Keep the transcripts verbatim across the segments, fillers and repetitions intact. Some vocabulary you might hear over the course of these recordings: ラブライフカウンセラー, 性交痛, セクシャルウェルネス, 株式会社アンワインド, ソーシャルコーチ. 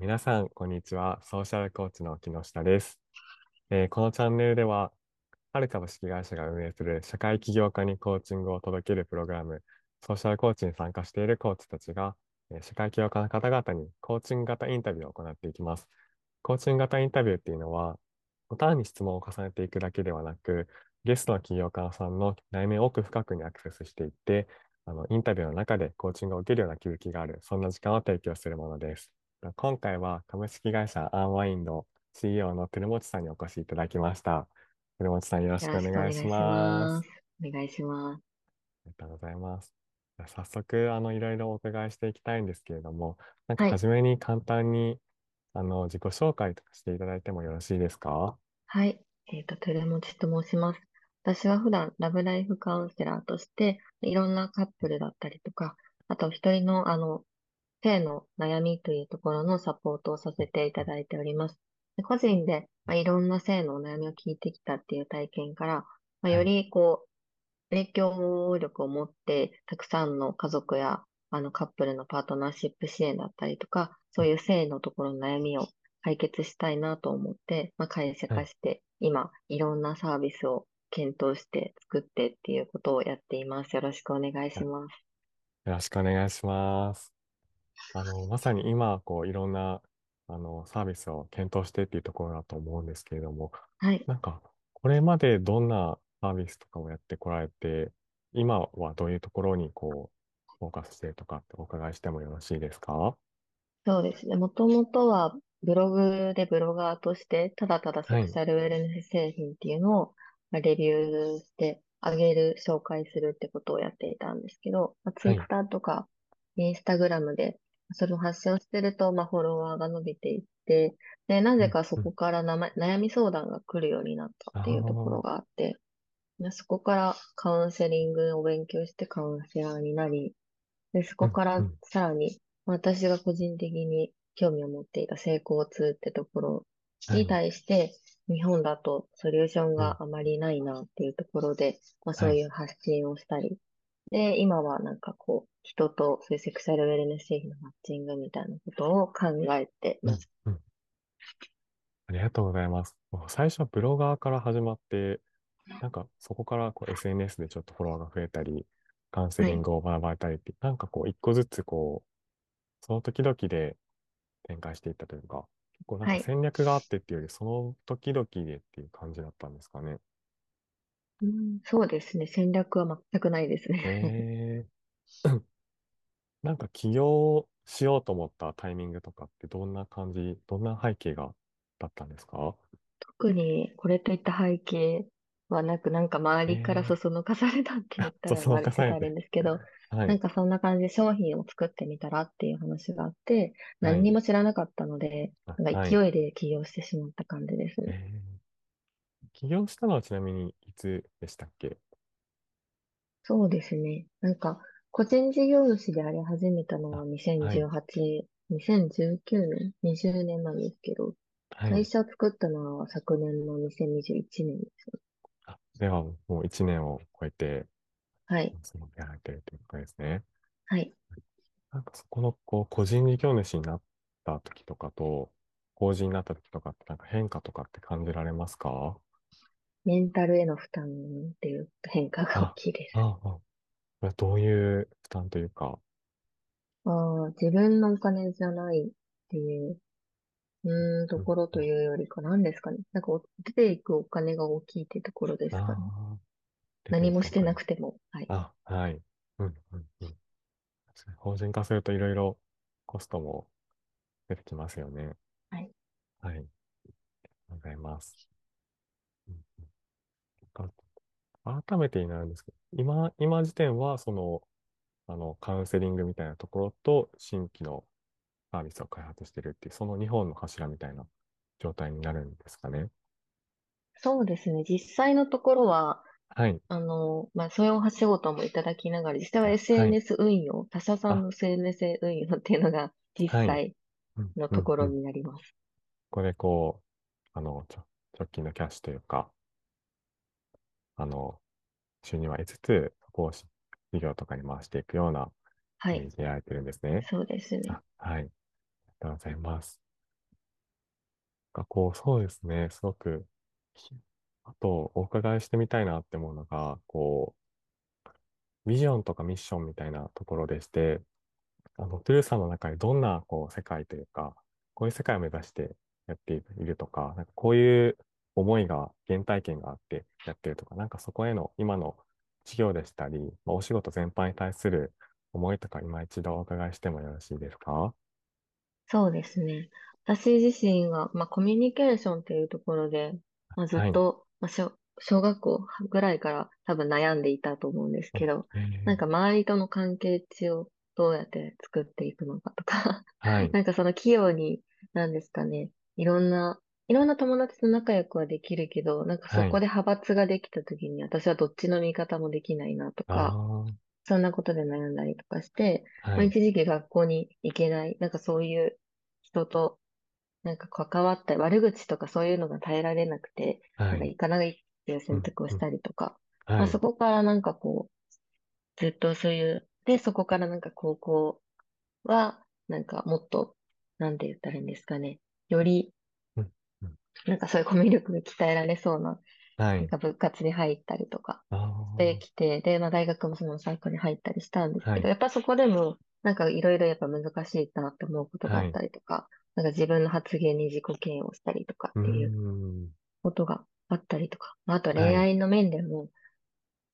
皆さん、こんにちは。ソーシャルコーチの木下です。えーこのチャンネルでは、ある株式会社が運営する社会起業家にコーチングを届けるプログラム、ソーシャルコーチに参加しているコーチたちが、えー社会起業家の方々にコーチング型インタビューを行っていきます。コーチング型インタビューっていうのは、単に質問を重ねていくだけではなく、ゲストの起業家さんの内面を奥深くにアクセスしていって、あのインタビューの中でコーチングを受けるような気づきがある、そんな時間を提供するものです。今回は株式会社アンワインド シーイーオー の照持さんにお越しいただきました。照持さん、よろしくお願いします。お願いします。ありがとうございます。早速、あのいろいろお伺いしていきたいんですけれども、なんか初めに簡単に、はい、あの自己紹介とかしていただいてもよろしいですか？はい、えっと、照持と申します。私は普段ラブライフカウンセラーとして、いろんなカップルだったりとか、あと一人のあの性の悩みというところのサポートをさせていただいております。で、個人で、まあ、いろんな性のお悩みを聞いてきたっていう体験から、まあ、よりこう、影響力を持って、たくさんの家族やあのカップルのパートナーシップ支援だったりとか、そういう性のところの悩みを解決したいなと思って、まあ、会社化して、今、いろんなサービスを検討して作ってっていうことをやっています。よろしくお願いします。よろしくお願いします。あのまさに今こういろんなあのサービスを検討してっていうところだと思うんですけれども、はい、なんかこれまでどんなサービスとかをやってこられて、今はどういうところにこうフォーカスしてとかってお伺いしてもよろしいですか？そうですね、もともとはブログでブロガーとしてただただソーシャルウェルネス製品っていうのをレビューしてあげる、紹介するってことをやっていたんですけど、まあ、ツイッターとかインスタグラムでそれを発信をしてると、まあ、フォロワーが伸びていって、で、なぜかそこからな、ま、悩み相談が来るようになったっていうところがあって、そこからカウンセリングを勉強してカウンセラーになり、で、そこからさらに、私が個人的に興味を持っていた性交痛ってところに対して、日本だとソリューションがあまりないなっていうところで、まあ、そういう発信をしたり、で、今はなんかこう、人とそういうセクシャルウェルネス製品のマッチングみたいなことを考えてます。うんうん、ありがとうございます。最初はブロガーから始まって、なんかそこからこう エスエヌエス でちょっとフォロワーが増えたり、カウンセリングを学ばれたりって、はい、なんかこう一個ずつこう、その時々で展開していったというか、結構なんか戦略があってっていうより、はい、その時々でっていう感じだったんですかね。うん、そうですね。戦略は全くないですね。えー、なんか起業しようと思ったタイミングとかってどんな感じ、どんな背景がだったんですか？特にこれといった背景はなく、なんか周りからそそのかされたって言ったら言われてあるんですけど、はい、なんかそんな感じで商品を作ってみたらっていう話があって、はい、何にも知らなかったので、なんか勢いで起業してしまった感じですね。はい、えー起業したのはちなみにいつでしたっけ？そうですね。なんか、個人事業主であり始めたのはにせんじゅうはち、はい、にせんじゅうきゅうねん、にじゅうねんまえですけど、はい、会社を作ったのは昨年のにせんにじゅういちねんです。あ、ではもういちねんを超えて、はい。やられてるということですね。はい。なんかそこのこう個人事業主になった時とかと、法人になった時とかってなんか変化とかって感じられますか？メンタルへの負担っていう変化が大きいです。あああどういう負担というかあ自分のお金じゃないっていう、うーんところというよりか何ですかね。なんか出ていくお金が大きいっていうところですかね。何もしてなくても。はい。あはいうんうんうん、法人化するといろいろコストも出てきますよね。はい。はい。ありがとうございます。改めてになるんですけど、今、今時点は、その、あの、カウンセリングみたいなところと、新規のサービスを開発してるっていう、そのにほんの柱みたいな状態になるんですかね。そうですね。実際のところは、はい。あの、まあ、そういうお仕事もいただきながら、実際は エスエヌエス 運用、はい、他社さんの エスエヌエス 運用っていうのが、実際のところになります。これ、こう、あの、直近のキャッシュというか、あの収入は得つつ、そこを事業とかに回していくような、はい、やられてるんですね。そうですね。はい。ありがとうございます。かこう、そうですね、すごく、ひあと、お伺いしてみたいなって思うのが、こう、ビジョンとかミッションみたいなところでして、あの、トゥルーさんの中でどんな、こう、世界というか、こういう世界を目指してやっているとか、なんかこういう思いが、原体験があってやってるとか、なんかそこへの今の事業でしたり、まあ、お仕事全般に対する思いとか、今一度お伺いしてもよろしいですか？そうですね。私自身は、まあ、コミュニケーションっていうところで、まあ、ずっはい。と、まあ、小、小学校ぐらいから多分悩んでいたと思うんですけど、えなんーか周りとの関係値をどうやって作っていくのかとか、はい。なんかその器用に、なんですかね、いろんな、いろんな友達と仲良くはできるけど、なんかそはこい。で派閥ができた時に私はどっちの味方もできないなとあか、あ、はそんなことで悩んだりとかして、まあ、い。一時期学校に行けない、なんかそういう人と、なんか関わった悪口とかそういうのが耐えられなくて、なはんかい。行かないっていうう選ん、択をうしん。たりとか、まはあ、そい。こからなんかこう、ずっとそういう、で、そこからなんか高校は、なんかもっと、なんて言ったらいいんですかね、より、うんうんなんかそういうコミュ力が鍛えられそうな、はなんい。か部活に入ったりとかあしてあ、きて、で、まあ大学もそのサークルに入ったりしたんですはけど、い。やっぱそこでも、なんかいろいろやっぱ難しいなって思うことがあはっい。たりとか、なんか自分の発言に自己嫌悪したりとかうっーていうん。ことがあったりとか、まああとは恋い。愛の面でも、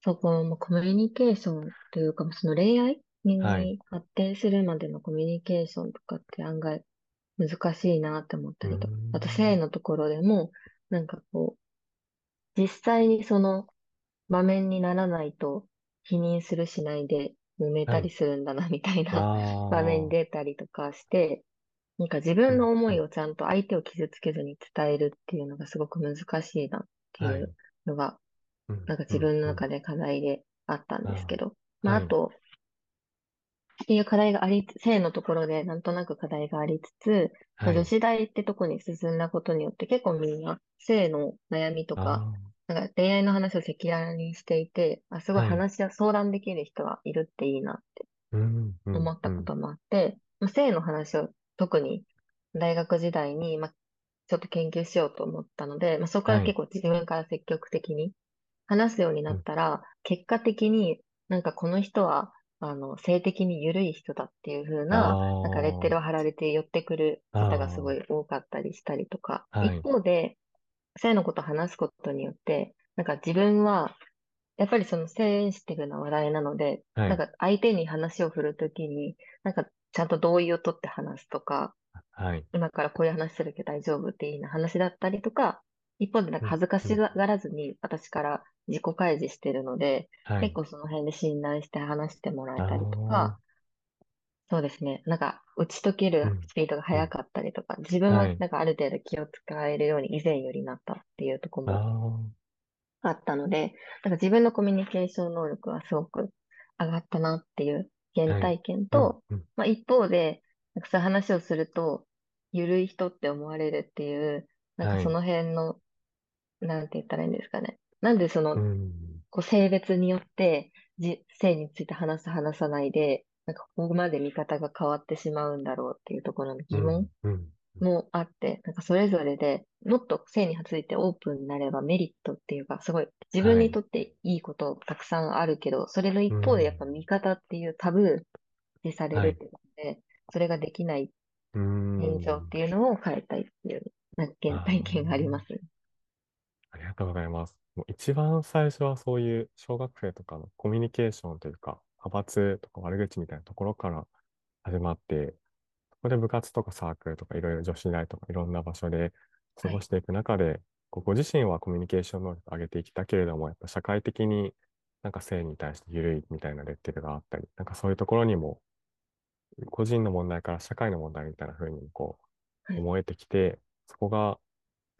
そこもコミュニケーションというか、その恋愛はい。に発展するまでのコミュニケーションとかって案外難しいなって思っうたーりとか、あと性ん。のところでも、なんかこう、実際にその場面にならないと否認するしないで揉めはたりい。するんだなみたいあな 場面にあ。出たりとかして、なんか自う分ん。の思ういんをちゃんと相手を傷つけずに伝えるっていうのがすごく難しいなっていはうい。のが、うん。なんかう自ん。分のうん。中で課題であったんですけあど、あ。まあはあい。と、っていう課題がありつ、性のところでなんとなく課題がありつつ、まはあ女い。子大ってとこに進んだことによって結構みんな性の悩みとか、あなんか恋愛の話を赤裸々にしていて、あ、すあ。ごいはい。話や相談できる人はいるっていいなってうん。う思ん。っうたこん。ともあって、まあ性の話を特に大学時代に、まあ、ちょっと研究しようと思ったので、まあ、そこからは結い。構自分から積極的に話すようになうっん。たら、結果的になんかこの人は、あの、性的に緩い人だっていう風な、なんかレッテルをあ貼られて寄ってくるあ。方がすごあい多かったりしたりとか、あ。は一い。方で、性のことを話すことによって、なんか自分は、やっぱりそのセンシティブな話題なので、はなんい。か相手に話を振るときに、なんかちゃんと同意を取って話すとか、はい。今からこういう話するけど大丈夫っていいな話だったりとか、一方でなんうかん。恥ずかうしん。がらずに私から自己開示してるので、は結い。構その辺で信頼して話してもらえあたりとあ。か、そうですね。なんか、打ち解けうるん。スピードがう速ん。かったりとか、自分ははい。なんかある程度気を使えるように以前よりなったっていうところもああったので、なんか自分のコミュニケーション能力はすごく上がったなっていうあ。原はい。体験うん。と、うん。まあ一方で、なんかそういう話をすると、ゆるい人って思われるっていう、なんかはそい。の辺の、なんて言ったらいいんですかね。なんでそうの、ん。こう性別によってじ、性について話す話さないで、なんかここまで見方が変わってしまうんだろうっていうところのう疑問ん。うん。もあって、なんかそれぞれでもっと性についてオープンになればメリットっていうか、すごい自分はにい。とっていいことたくさんあるけど、それのう一方でやっぱん。見方っていうタブーにされはるっい。ていうので、それができないう現状っん。ていうのを変えたいっていう、なんか原あ体験がありますね。あ、ありがとうございます。もう一番最初はそういう小学生とかのコミュニケーションというか、派閥とか悪口みたいなところから始まって、そこで部活とかサークルとかいろいろ女子大とかいろんな場所で過はごい。していく中で、こうご自身はコミュニケーション能力を上げていきたけれども、やっぱ社会的になんか性に対して緩いみたいなレッテルがあったり、なんかそういうところにも個人の問題から社会の問題みたいな風にこはうい。思えてきて、そこが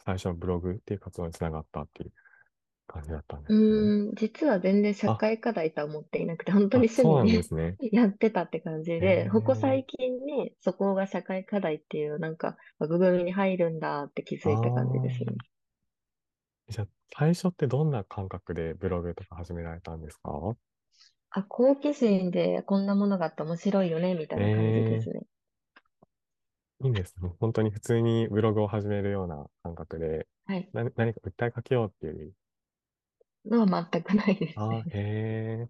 最初のブログっていう活動につながったっていう感じだったんですね。うーん、実は全然社あ、会課題とは思っていなくて、本当にあ、趣そう味なんでで すね。やってたって感じえで、ここー、最近にそこが社会課題っていうなんか枠組みに入るんだって気づいた感じであすね。あ。じゃあ、最初ってどんな感覚でブログとか始められたんですか？あ、好奇心でこんなものがあって面白いよね、みたいな感じでええすね。いいですね。本当に普通にブログを始めるような感覚で、はい。な何か訴えかけようっていうより、のは全くないですああ、ね。へえ、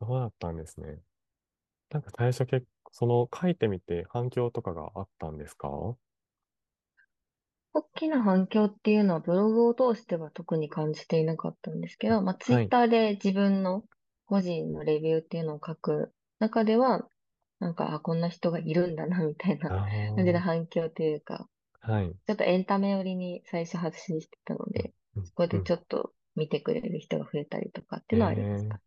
そうだったんですね。なんか最初結構、その書いてみて反響とかがあったんですか？大きな反響っていうのはブログを通しては特に感じていなかったんですけど、まあ、ツイはッい。ターで自分の個人のレビューっていうのを書く中では、なんか、あ、こんな人がいるんだな、みたいあな感じであ、反響というか、はい。ちょっとエンタメ寄りに最初発信してたのうん、で、うん、そこうでちん。ょっと見てくれる人が増えたりとかっていうのはありましええ、た。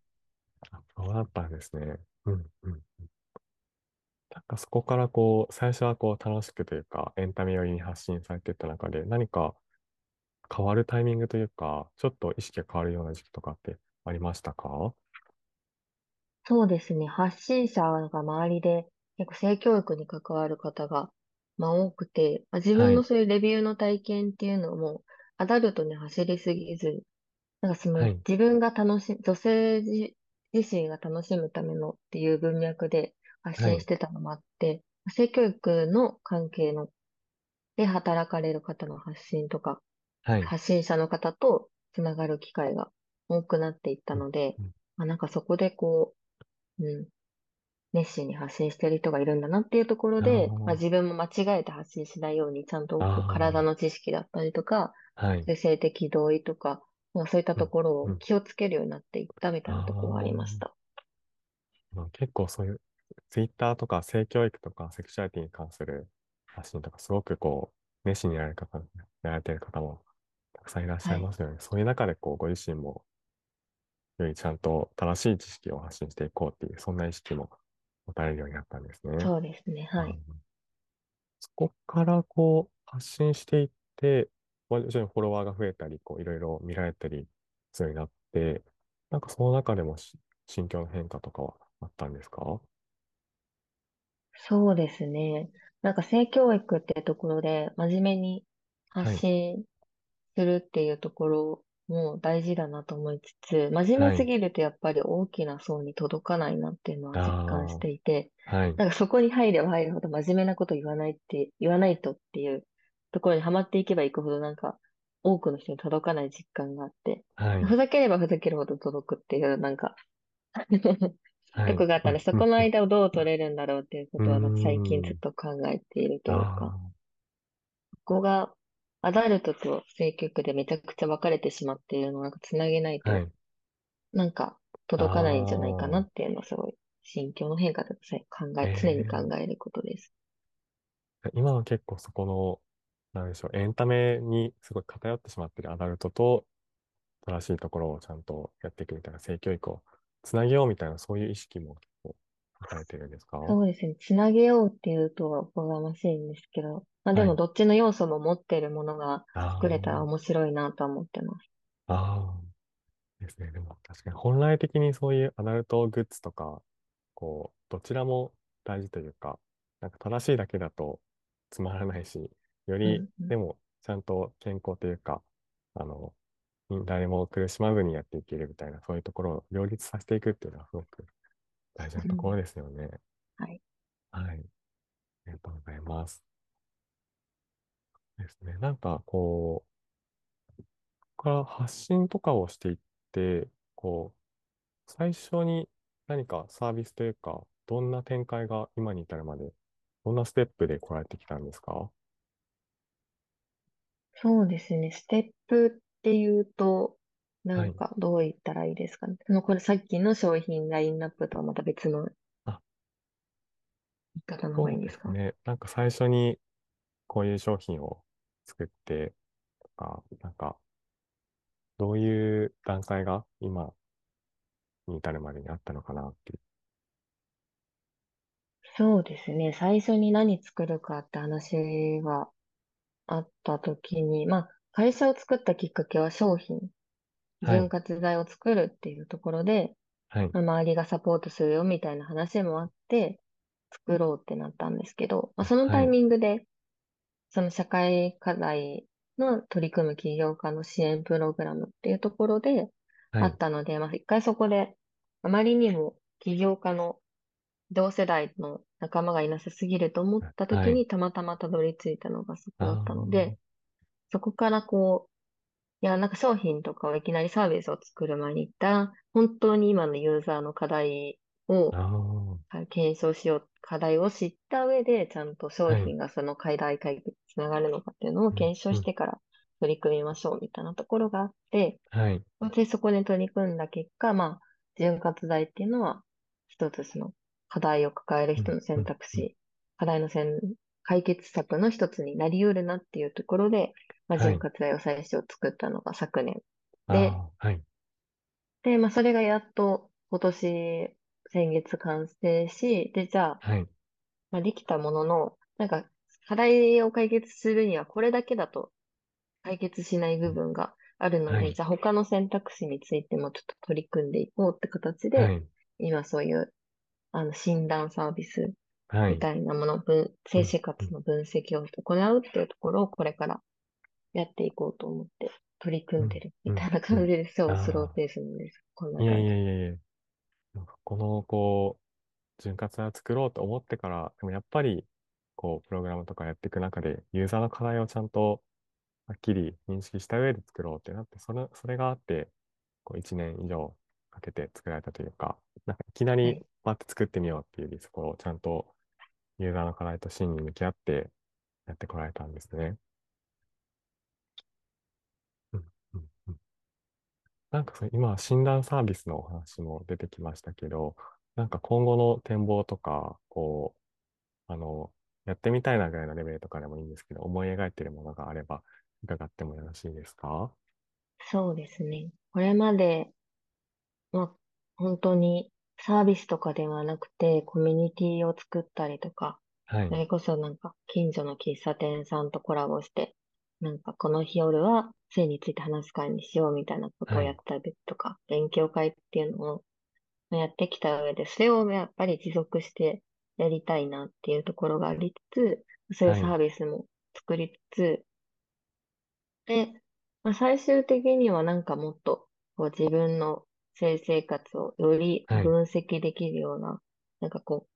あ、そうだったんですね。うん、うん。なんかそこからこう、最初はこう楽しくというか、エンタメ寄りに発信されていった中で、何か変わるタイミングというか、ちょっと意識が変わるような時期とかってありましたか？そうですね。発信者が周りで結構性教育に関わる方が、まあ、多くて、まあ、自は分のい。そういうレビューの体験っていうのも、アダルトに走りすぎず、なんかそはのい。自分が楽し、女性自、自身が楽しむためのっていう文脈で発は信しい。てたのもあって、性教育の関係ので働かれる方の発信とか、はい。発信者の方とつながる機会が多くなっていったうんので、うんまあ、なんかそこでこう、うん、熱心に発信してる人がいるんだなっていうところで、まあ、あ自分も間違えて発信しないように、ちゃんとこう体あ、の知識だったりとか、ああ、はい。で性的同意とか、まあ、そういったうとん、ころうをん。気をつけるようになっていったみたいなところはありましあた。あ、まあ、結構そういう、ツイッターとか性教育とかセクシュアリティに関する発信とか、すごくこう、熱心にやられる方、やられてる方もたくさんいらっしゃはいまい。すよね。そういう中でこう、ご自身も、よりちゃんと正しい知識を発信していこうっていう、そんな意識も持たれるようになったんですね。そうですね。あはのい。そこからこう発信していって、まあもちろんフォロワーが増えたり、こういろいろ見られたりするようになって、なんかその中でもし心境の変化とかはあったんですか？はそうですね。なんか性教育ってところで、真面目に発い。信するっていうところも大事だなと思いつつ、真面は目すい。ぎるとやっぱり大きな層に届かないなっていうのは実感しあていて、あ、はい。なんかそこに入れば入るほど真面目なこと言わないって、言わないとっていうところにハマっていけばいくほどなんか多くの人に届かない実感があって、はい。ふざければふざけるほど届くっていうなんか はとい。こがあっうたので、ん、そうこん、の間をどう取れるんだろうっていうこうとはなんか最近ん。うずっーん。と考えているというか、あここがアダルトと性教育でめちゃくちゃ分かれてしまっているのをなんかつなげないあ、はと、い。なんか届かないんじゃないかあなあ、っていうのはすごい心境の変化とかさ考え、常にえ考えることです。え今は結構そこの、なんでしょう、エンタメにすごい偏ってしまってるアダルトと、正しいところをちゃんとやっていくみたいな、性教育をつなげようみたいな、そういう意識も結構持たれてるんですか？はそうですね。つなげようっていうとはおこがましいんですけど、まあでもい。どっちの要素も持っているものがあ作れたら面白いなとは思ってます。あ、ああ、ですね。でも確かに本来的にそういうアダルトグッズとか、こう、どちらも大事というか、なんか正しいだけだとつまらないし、ようり、んうでん。もちゃんと健康というか、あの、誰も苦しまずにやっていけるみたいな、そういうところを両立させていくっていうのはすごく大事なうとこんろですよね。はい。はい。ありがとうございます。ですね。なんか、こう、ここから発信とかをしていって、こう、最初に何かサービスというか、どんな展開が今に至るまで、どんなステップで来られてきたんですか？そうですね。ステップっていうと、なはんい。かどう言ったらいいですかね。そのこれさっきの商品ラインナップとはまた別の言あ、い方の方がいそいうでですすか？ね。なんか最初にこういう商品を作ってとか、なんか、どういう段階が今に至るまでにあったのかなっていう。そうですね。最初に何作るかって話があった時に、まあ、会社を作ったきっかけは商品、は潤い。滑剤を作るっていうところで、はい。まあ周りがサポートするよみたいな話もあって、作ろうってなったんですけど、まあ、そのはタイい。ミングで、その社会課題の取り組む起業家の支援プログラムっていうところではあい。ったので、まあ、一回そこで、あまりにも起業家の同世代の仲間がいなさすぎると思ったは時い。にたまたまたどり着いたのがそこだったあので、そこからこう、いや、なんか商品とかをいきなりサービスを作る前に一旦、本当に今のユーザーの課題あ、をああ、検証しよう、課題を知った上で、ちゃんと商はい。品がその課題解決につながるのかっていうのをうん、検証うしん、てから取り組みましょうみたいなところがあって、はい。で、そこで取り組んだ結果、まあ、潤滑剤っていうのは、一つその課題を抱えるう人ん、のう選ん、択うん。肢、課題のせん解決策の一つになり得るなっていうところで、まあ、は潤い。滑剤を最初作ったのが昨年で、ああ、はい。で、まあ、それがやっと今年、先月完成し、で、じゃあ、はい。まあ、できたものの、なんか、課題を解決するにはこれだけだと解決しない部分があるのはで、い。じゃあ他の選択肢についてもちょっと取り組んでいこうって形はで、い。今そういう、あの、診断サービスはみい。たいなもの、分、う性ん、生う活ん、の分析を行うっていうところをこれからやっていこうと思って取りう組んでん、るみうたいん、なう感じん。です。そう、スローあペースなんです。こんあ、ないやい感じ。やいやいや。なんかこの、こう、潤滑剤を作ろうと思ってから、でもやっぱり、こう、プログラムとかやっていく中で、ユーザーの課題をちゃんと、はっきり認識した上で作ろうってなって、それ、それがあって、こういちねん以上かけて作られたというか、なんかいきなはりい。バッて作ってみようっていうより、そこをちゃんとユーザーの課題と真に向き合ってやってこられたんですね。うんうんうんなんかそう今、診断サービスのお話も出てきましたけど、なんか今後の展望とか、こう、あの、やってみたいなぐらいのレベルとかでもいいんですけど、思い描いているものがあれば伺ってもよろしいですか？そうですね。これまで、まあ、本当にサービスとかではなくて、コミュニティを作ったりとか、はそい。れこそなんか近所の喫茶店さんとコラボして、なんかこの日夜は性について話す会にしようみたいなことをはやっい。たりとか、勉強会っていうのをやってきた上で、それをやっぱり持続してやりたいなっていうところがありつつ、そういうはサい。ービスも作りつつ、で、まあ、最終的にはなんかもっとこう自分の性生活をよりはい。分析できるような、なんかこ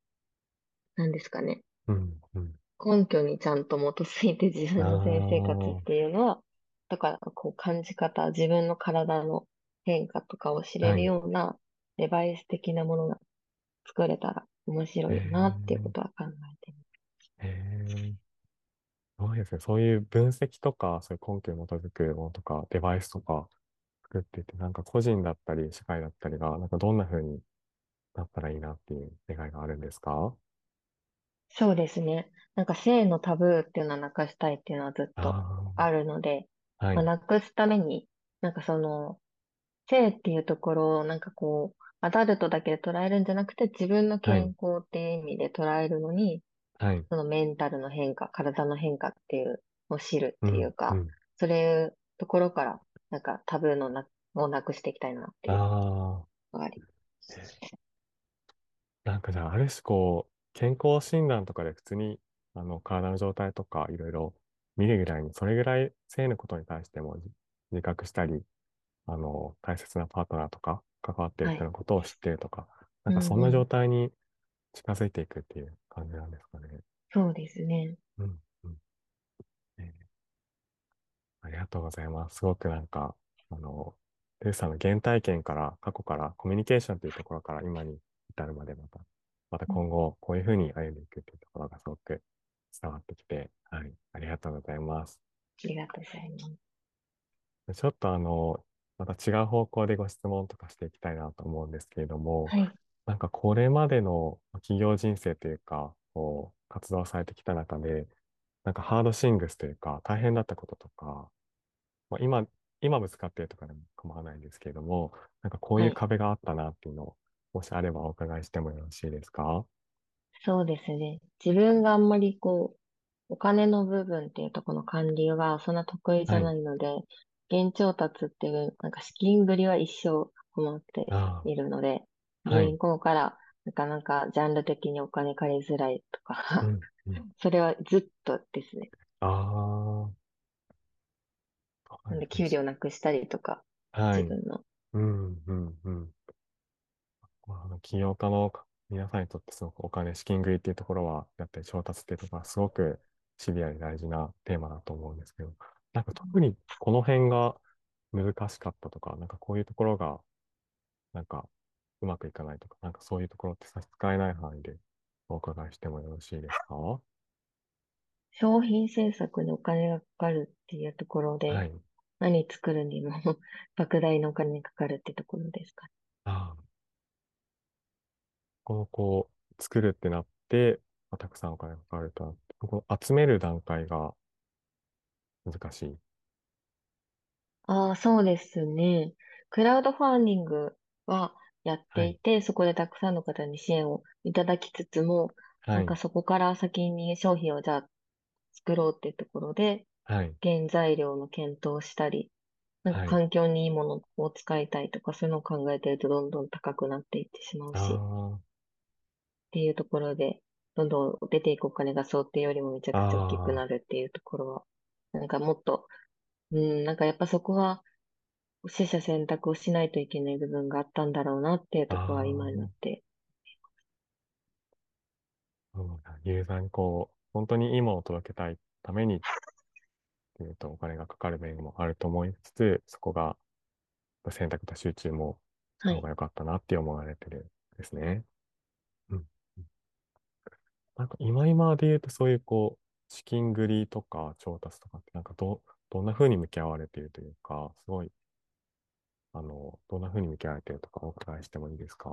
う、なんですかね、うんうん。根拠にちゃんと基づいて自あ分の性生活っあ、ていうのは、だからこう感じ方、自分の体の変化とかを知れはるい。ようなデバイス的なものが作れたら面白いよなっていうえことは考えています。ー、えー、そうですね。そういう分析とか、そういう根拠に基づくものとか、デバイスとか作っていて、なんか個人だったり、社会だったりが、なんかどんな風になったらいいなっていう願いがあるんですか？そうですね。なんか性のタブーっていうのはなくしたいっていうのはずっとああるので、ー、はまあ、い。なくすために、なんかその、性っていうところをなんかこう、アダルトだけで捉えるんじゃなくて、自分のは健い。康っていう意味で捉えるのに、はい。そのメンタルの変化、体の変化っていうのを知るっうていうん、うか、ん。そういうところから、なんかタブーのな、をなくしていきたいなっていうあのがあります。あ、えーなんかじゃあ、ある種こう、健康診断とかで普通に、あの、体の状態とか、いろいろ見るぐらいに、それぐらい性のことに対しても自自覚したり、あの、大切なパートナーとか、関わっているは人い。のことを知っているとか、なんうかそんんなう状ん。態に近づいていくっていう感じなんですかね。そうですね。うん、うん。えーありがとうございます。すごくなんか、あの、テルさんの原体験から、過去から、コミュニケーションというところから今に至るまでまた、またうん今後、こういうふうに歩んでいくというところがすごく伝わってきて、はい、ありがとうございます。ありがとうございます。ちょっとあの、また違う方向でご質問とかしていきたいなと思うんですけれども、はい。なんかこれまでの企業人生というか、こう、活動されてきた中で、なんかハードシングスというか、大変だったこととか、まあ、今、今ぶつかってるとかでも構わないんですけれども、なんかこうはいうい。壁があったなっていうのを、もしあればお伺いしてもよろしいですか？そうですね。自分があんまりこう、お金の部分っていうところの管理はそんな得意じはゃい。ないので、現調達っていう、なんか資金繰りは一生困ってあいるので、あ、は銀い。行からなかなかジャンル的にお金借りづらいとうか ん、うん。それはずっとですね。ああ、はなんで、い。給料なくしたりとか、は自い。分の。うん、うん、うん。まああの起業家の皆さんにとってすごくお金、資金繰りっていうところは、だったり調達っていうところはすごくシビアに大事なテーマだと思うんですけど、なんか特にこの辺が難しかったとか、なんかこういうところが、なんかうまくいかないとか、なんかそういうところって差し支えない範囲でお伺いしてもよろしいですか？は商品制作にお金がかかるっていうところで、い。何作るにも 莫大なお金がかかるってところですかね。ああ、このこう、作るってなって、まあ、たくさんお金がかかるとなって、この集める段階が難しい。ああ、そうですね。クラウドファンディングはやっはてい。いて、そこでたくさんの方に支援をいただきつつも、はなんかい。そこから先に商品をじゃあ作ろうっていうところで、はい。原材料の検討をしたり、なんかはい。環境にいいものを使いたいとか、そういうのを考えてるとどんどん高くなっていってしまうし、っあていうところで、どんどん出ていくお金が想定よりもめちゃあ、くちゃ大きくあなあ、るっていうところは、なんかもっと、うん、なんかやっぱそこは、取捨選択をしないといけない部分があったんだろうなっていうところはあ今になっあ。て。そうだ、ユーザーにこう、本当にいいものを届けたいためにっていうとお金がかかる面もあると思いつつ、そこが選択と集中もしたは方い。が良かったなって思われてるんですね。うん。なんか今今で言うとそういうこう、資金繰りとか調達とかってなんかど、どんな風に向き合われているというか、すごい、あの、どんな風に向き合われているとかお伺いしてもいいですか？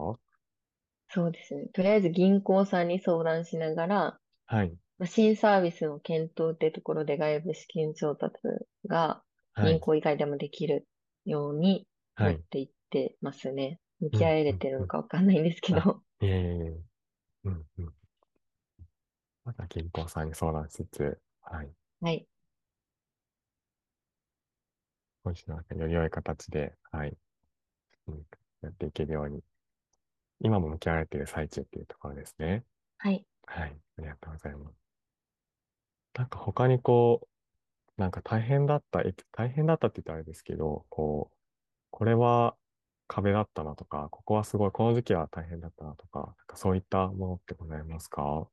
そうですね。とりあえず銀行さんに相談しながら、はい。まあ新サービスの検討っていうところで外部資金調達がは銀い。行以外でもできるようには持っい。ていってますね。向うき合ん、えうれん、てるうのん。かわかんないんですけあ、ど。いえいえいえ。うん、うん。また銀行さんに相談しつつ、はい。はい。今週の中でより良い形で、はい、うん、やっていけるように、今も向き合われている最中っていうところですね。はい。はい、ありがとうございます。なんか他にこう、なんか大変だった、え大変だったって言ったらあれですけど、こう、これは壁だったなとか、ここはすごい、この時期は大変だったなとか、なんかそういったものってございますか？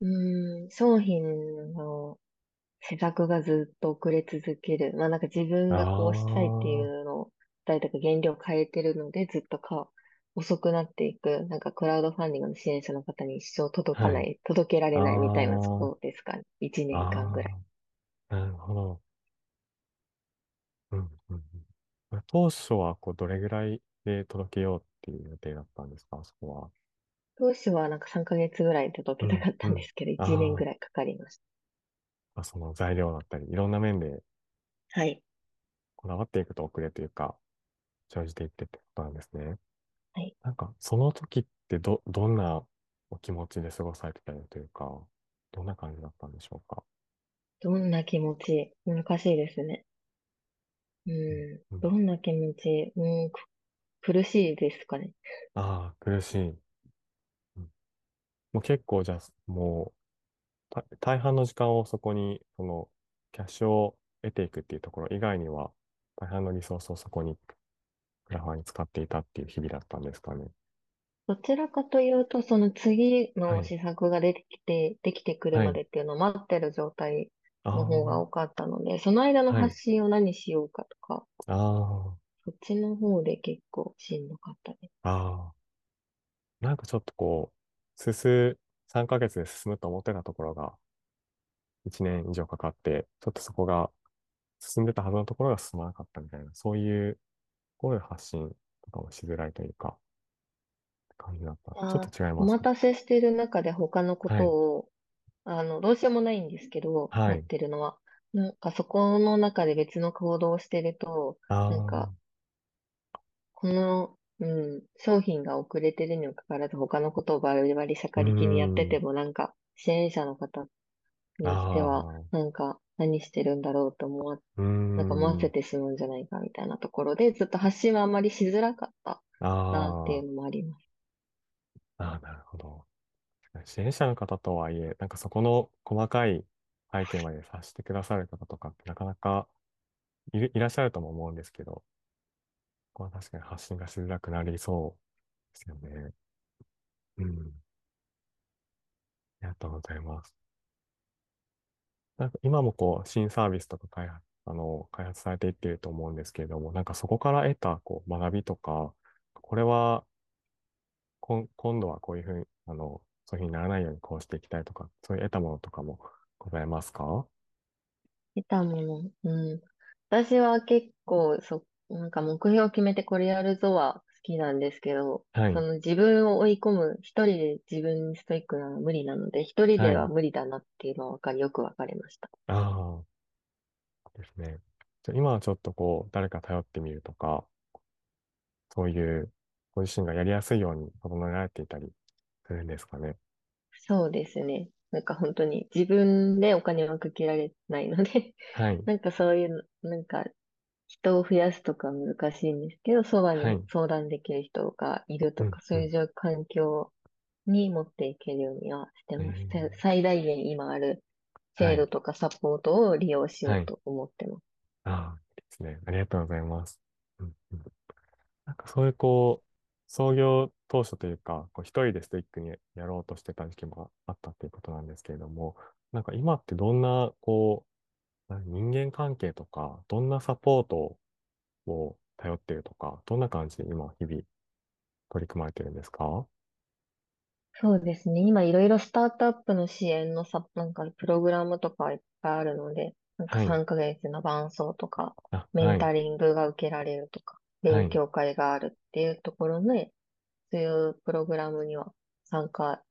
うーん、商品の施策がずっと遅れ続ける。まあなんか自分がこうしたいっていああうのを伝えたか原料を変えてるのでずっとか遅くなっていく。なんかクラウドファンディングの支援者の方に一生ー、届かはない。い、届けられないみたいなとあこですかね。一あ、年間ぐらい。ああ、なるほど。うんうんうん、これ当初はこうどれぐらいで届けようっていう予定だったんですか、そこは？当初はなんかさんかげつぐらいでう届けたかん、ったうんですん。けど、いちねんぐあらいかかりました。あ、その材料だったり、いろんな面ではい。こだわっていくと遅れというか、生じていってってことなんですね。はい。なんか、その時ってど、どんなお気持ちで過ごされてたりというか、どんな感じだったんでしょうか？どんな気持ち、難しいですね。うんうん。うん。どんな気持ち、うん、く苦しいですかね。ああ、苦しい。うん、もう結構じゃあ、もう、た大半の時間をそこに、その、キャッシュを得ていくっていうところ以外には、大半のリソースをそこに、クラファーに使っていたっていう日々だったんですかね？どちらかというと、その次はのい。施策が出てきて、できてくるはまい。でっていうのを待ってる状態あの方があ、多かったので、その間のはい。発信を何しようかとか、ああ、そっちの方で結構しんどかったです。ああ。なんかちょっとこう、進、さんかげつで進むと思ってたところが、いちねん以上かかって、ちょっとそこが、進んでたはずのところが進まなかったみたいな、そういう、こういう発信とかもしづらいというか、感じだった。ちょっあーと違いおます待ね。たせしてる中で他のこはとい。を、あの、どうしようもないんですけど、はやっい。てるのは、なんかそこの中で別の行動をしてると、なんああ、か、この、うん、商品が遅れてるにもかかわらず、他のことをバリバリしゃうかりきにやってーてん。も、なんか、支援者の方にしては、ああ、なんか、何してるんだろうと思わ、うーなんか思わせん。てしまうんじゃないかみたいなところで、ずっと発信はあんまりしづらかったなっていあうのもあります。あ、ああ、なるほど。支援者の方とはいえ、なんかそこの細かい背景まで察してくださる方とかってなかなかいる、いらっしゃるとも思うんですけど、ここは確かに発信がしづらくなりそうですよね。うん。ありがとうございます。なんか今もこう、新サービスとか開発、あの、開発されていってると思うんですけれども、なんかそこから得たこう学びとか、これはこん、今度はこういうふうに、あの、そういうふうにならないようにこうしていきたいとか、そういう得たものとかもございますか？得たもの。うん。私は結構、そ、なんか目標を決めてこれやるぞは好きなんですけど、はそい。の自分を追い込む、一人で自分にストイックなのは無理なので、一人はでい。は無理だなっていうのはわかり、よくわかりました。ああ、ですね。じゃあ今はちょっとこう、誰か頼ってみるとか、そういう、ご自身がやりやすいように整えられていたりするんですかね。そうですね。なんか本当に自分でお金はかけられないので はい。なんかそういうの、なんか人を増やすとか難しいんですけど、そばはにい。相談できる人がいるうとん、か、そうういん。う状環境に持っていけるようにはしてえます。さー最大限今あるは制度い。とかサポートを利用しよはうい。と思ってます。ああ、いいですね。ありがとうございます。うんうん、なんかそういうこう、創業当初というか、こう一人でストイックにやろうとしてた時期もあったっていうことなんですけれども、なんか今ってどんな、こう、な人間関係とか、どんなサポートを頼ってるとか、どんな感じで今日々取り組まれてるんですか？そうですね。今いろいろスタートアップの支援のサ、なんかプログラムとかいっぱいあるので、なんかはい。さんかげつの伴奏とか、あ、メはンい。タリングが受けられるとか、は勉い。強会があるっていうところで、そういうプログラムには参加、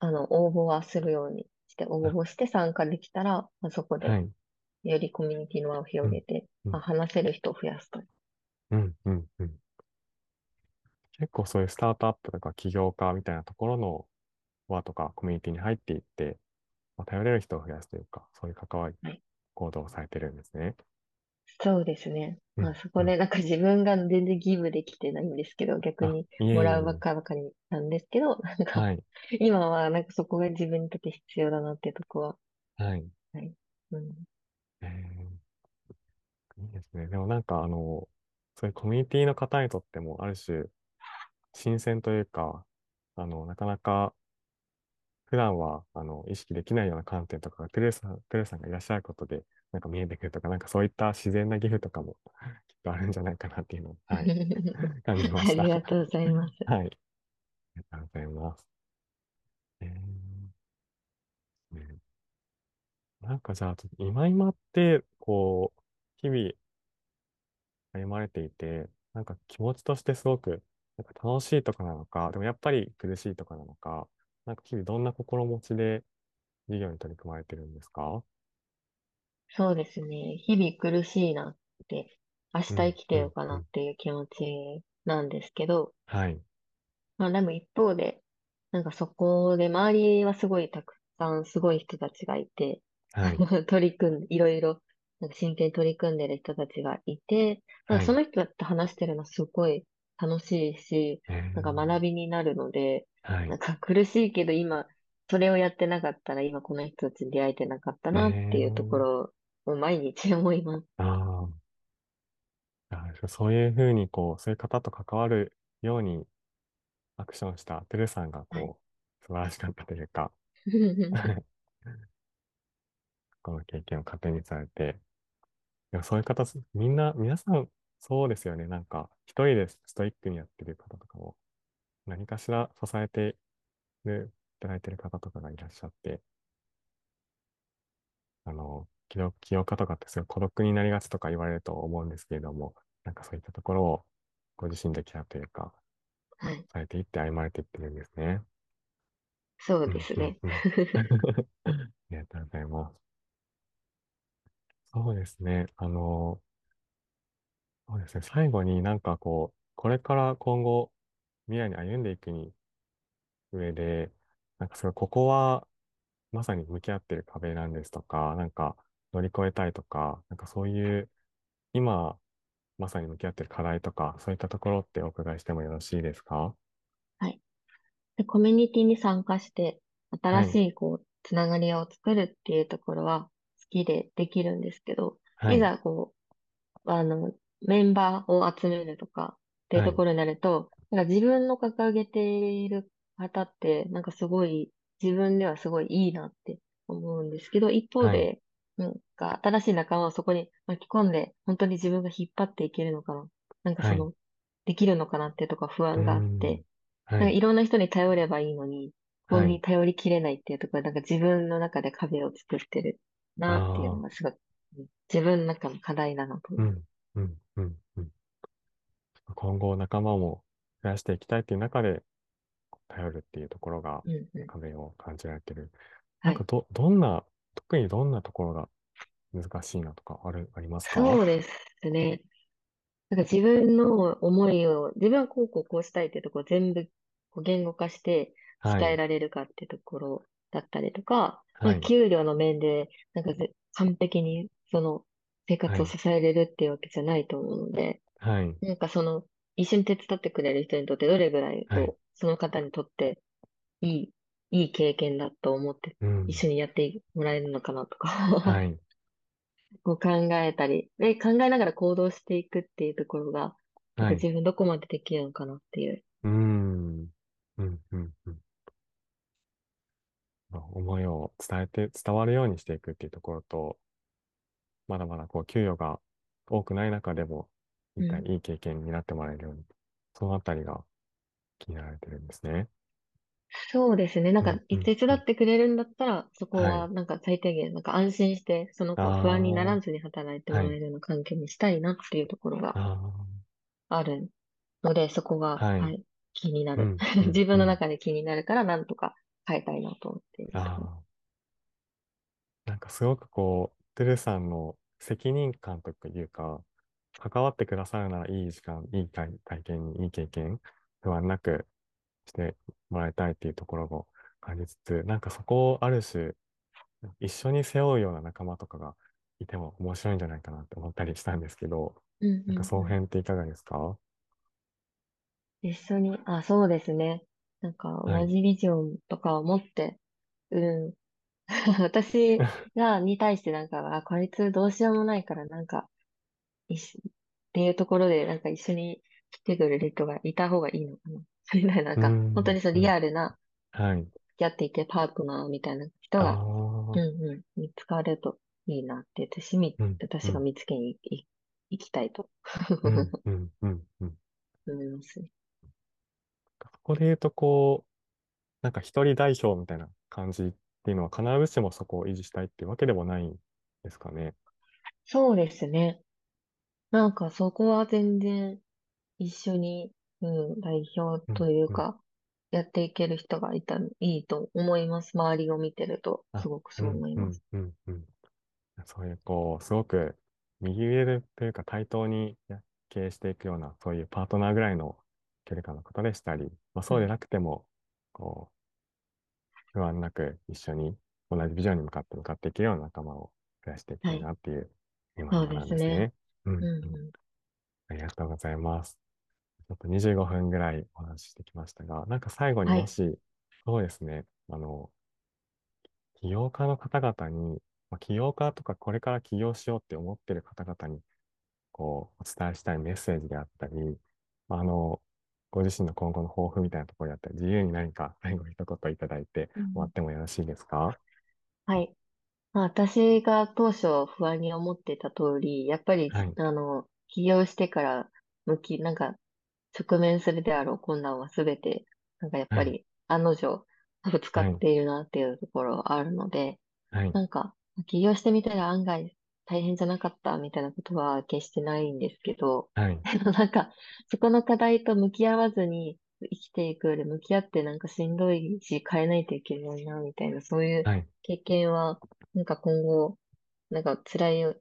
あの、応募はするようにして、応あ、募して参加できたら、まあ、そこはでい。よりコミュニティの輪をう広げん。て、うまあ、ん。話せる人を増やすと。うん。うん。うん。結構そういうスタートアップとか起業家みたいなところの輪とかコミュニティに入っていって、まあ、頼れる人を増やすというか、そういう関わり、はい、行動をされてるんですね。そうですね。うまあん、そこうん。でなんか自分が全然ギブできてないんですけど、逆あ、にいえもいえらういばっえ。かばかりなんですけど、なんはかい。今はなんかそこが自分にとって必要だなっていうとこは、はい。はい。うん。えーいいですね。でもなんかあの、そういうコミュニティの方にとっても、ある種、新鮮というか、あの、なかなか普段は、あの、意識できないような観点とかが、テルさん、テルさんがいらっしゃることで、なんか見えてくるとか、なんかそういった自然なギフとかも、きっとあるんじゃないかなっていうのを、はい、感じまあした。りがとうございます。はい。ありがとうございます。えーねなんかじゃあ、ちょっと今今って、こう、日々歩まれていて、なんか気持ちとしてすごく、なんか楽しいとかなのか、でもやっぱり苦しいとかなのか、なんか日々どんな心持ちで授業に取り組まれてるんですか？そうですね。日々苦しいなって、明う日生ん、きてうようん、かうなっん。ていう気持ちなんですけど、はい。まあでも一方で、なんかそこで周りはすごいたくさんすごい人たちがいて、はあい。の取り組ん、いろいろ、なんか真剣に取り組んでる人たちがいて、なんはかそい。の人と話してるのすごい楽しいし、えなんかー、学びになるので、はない。んか苦しいけど今、それをやってなかったら今この人たちに出会えてなかったえなっていうとこー、ろを毎日思います。あーあー、そういうふうに、こう、そういう方と関わるようにアクションしたてるさんが、はい。こう、素晴らしかったというか、この経験を糧にされて、でもそういう方、みんな、皆さん、そうですよね。なんか、一人でストイックにやってる方とかも、何かしら支えてる、いただいてる方とかがいらっしゃって、あの、起業、起業家とかってすごい孤独になりがちとか言われると思うんですけれども、なんかそういったところをご自身でケアというか、はい。されていって歩まれていってるんですね。そううでん、すうん、ね。うん。ありがとうございます。そうですね。あの、そうですね。最後になんかこう、これから今後、未来に歩んでいくに上で、なんかそれ、ここはまさに向き合ってる壁なんですとか、なんか乗り越えたいとか、なんかそういう今まさに向き合ってる課題とか、そういったところってお伺いしてもよろしいですか？はい。で、コミュニティに参加して、は新しい。いこう、つながりを作るっていうところは好きでできるんですけど、はいい。ざこう、あの、メンバーを集めるとかっていうはとい。ころになると、なんか自分の掲げている方って、なんかすごい、自分ではすごいいいなって思うんですけど、一方はい。で、なんか新しい仲間をそこに巻き込んで、本当に自分が引っ張っていけるのかな。なんかはそい。の、できるのかなってとか不うー安があって、ん。はなんかい。いろんな人に頼ればいいのに、ここはにい。頼りきれないっていうところで、なんか自分の中で壁を作ってるなっていうのああ。がすごく、自分の中の課題だなと思ういます。ん。うん。うん。うん。今後仲間も増やしていきたいっていう中で、頼るっていうところがうんうん。壁を感じられてる。なはんかい。ど、どんな、特にどんなところが難しいなとかある、ありますか？そうですね。なんか自分の思いを、自分はこうこうこうしたいってとこを全部こう言語化しては伝えい。られるかってところだったりとか、なはんかい。給料の面で、なんかぜ完璧にその生は活をい。支えれるっていうわけじゃないと思うので、はい。なんかその一緒に手伝ってくれる人にとってどれぐらいはい。こう、その方にとっていい、いい経験だと思ってう一ん。緒にやってもらえるのかなとはか い。こう考えたり、で、考えながら行動していくっていうところが、なんはかい。自分どこまでできるのかなっていう。うーん。うん。うん。うんまあ思いを伝えて、伝わるようにしていくっていうところと、まだまだこう、給与が多くない中でも、いういたん。いい経験になってもらえるように、そのあたりが気になられてるんですね。そうですね。なんうか、ん、ういん、手伝うっん。てくれるんだったら、そこはい。はなんか最低限、なんか安心して、そのあ子不安になあ、らずに働いてはもらえい。るような環境にしたいなっていうところがああるので、そこあ、が、ははい。い、気になうる。ん、うん、自分うのん。中で気になるから、なんとか変えたいなと思っていますかね。ああ、なんかすごくこう、てるさんの責任感というか、関わってくださるならいい時間、いい体、体験に、いい経験、不安なくしてもらいたいっていうところを感じつつ、なんかそこをある種、一緒に背負うような仲間とかがいても面白いんじゃないかなって思ったりしたんですけど、うんなんかうんそうのん。辺っていかがですか？一緒に、あ、そうですね。なんか、は同い。じビジョンとかを持って、うん。私が、に対してなんか、あ、こいつどうしようもないから、なんか、一緒っていうところで、なんか一緒に来てくれる人がいた方がいいのかな。みたいな、なんうか、本当にん、そう、うリん。アルな、はい。付き合っていてパートナーみたいな人あが、うあ、んうん、見つかるといいなって言って、私みうん、う私がん、見つけに行行きたいと うん、うん、うん、うん。思いますね。そこで言うと、こう、なんか一人代表みたいな感じっていうのは必ずしもそこを維持したいってわけでもないんですかね？そうですね。なんかそこは全然一緒に、うん、代表うん、といううん。か、やっていける人がいたらいいと思います。周りを見てると、すあ、ごくうそう思ん、いうまん、す。うん、うん。そういう、こう、すごく、右上でというか対等にや経営していくような、そういうパートナーぐらいの距離感の方でしたり、まあうそうでん、なくても、こう、不安なく一緒に同じビジョンに向かって向かっていけるような仲間を増やしていきはたいい。なっていう今そのう場でなんすですね。ね。ううん、ん、うん。うんありがとうございます。ちょっとにじゅうごふんぐらいお話ししてきましたが、なんか最後にはもい。し、そうですね、あの、起業家の方々に、まあ、起業家とかこれから起業しようって思ってる方々に、こう、お伝えしたいメッセージであったり、まああの、ご自身の今後の抱負みたいなところであったり、自由に何か最後一言いただいてう終わっんてもよろしいですか？はい。まあ、私が当初不安に思ってた通り、やっぱり、はい。あの、起業してから向き、なんか、直面するであろう困難はすべて、なんかやっはぱい。り、案の定、ぶつかはっい。ているなっていうところはあるので、はい。なんか、起業してみたら案外大変じゃなかったみたいなことは決してないんですけど、はい。でもなんか、そこの課題と向き合わずに生きていくより向き合ってなんかしんどいし変えないといけないな、みたいな、そういうはい。経験は、なんか今後、なんか辛いよ、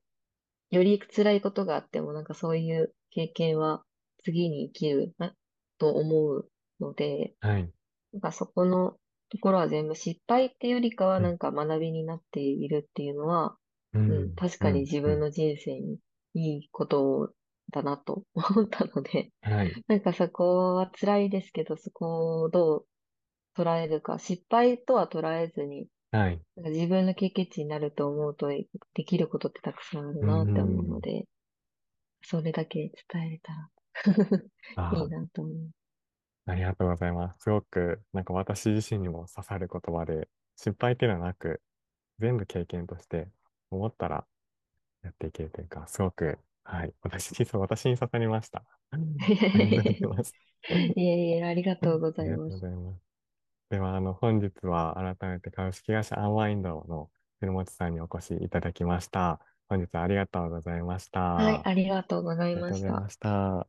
より辛いことがあっても、なんかそういう経験は次に生きるな、と思うので、はい。なんかそこのところは全部失敗っていうよりかはうなんん。か学びになっているっていうのは、ううん、ん。確うかにん。自う分ん。の人生にいいことだなと思ったので、はい。なんかそこは辛いですけど、そこをどう捉えるか、失敗とは捉えずに、はい。なんか自分の経験値になると思うと、できることってたくさんあるうなって思うのん。で、それだけ伝えれたら いあいあ、なと思う。ありがとうございます。すごく、なんか私自身にも刺さる言葉で、失敗っていうのはなく、全部経験として、思ったらやっていけるというか、すごく、はい、私に、そう私に刺さりました。ありがとうございます。いえいえ、ありがとうごあざりいがとまうごす。ざいます。では、あの、本日は改めて株式会社アンワインドの古本さんにお越しいただきました。本日はありがとうございましはい、た。あありがとうございりがまとうごしざいた。ました。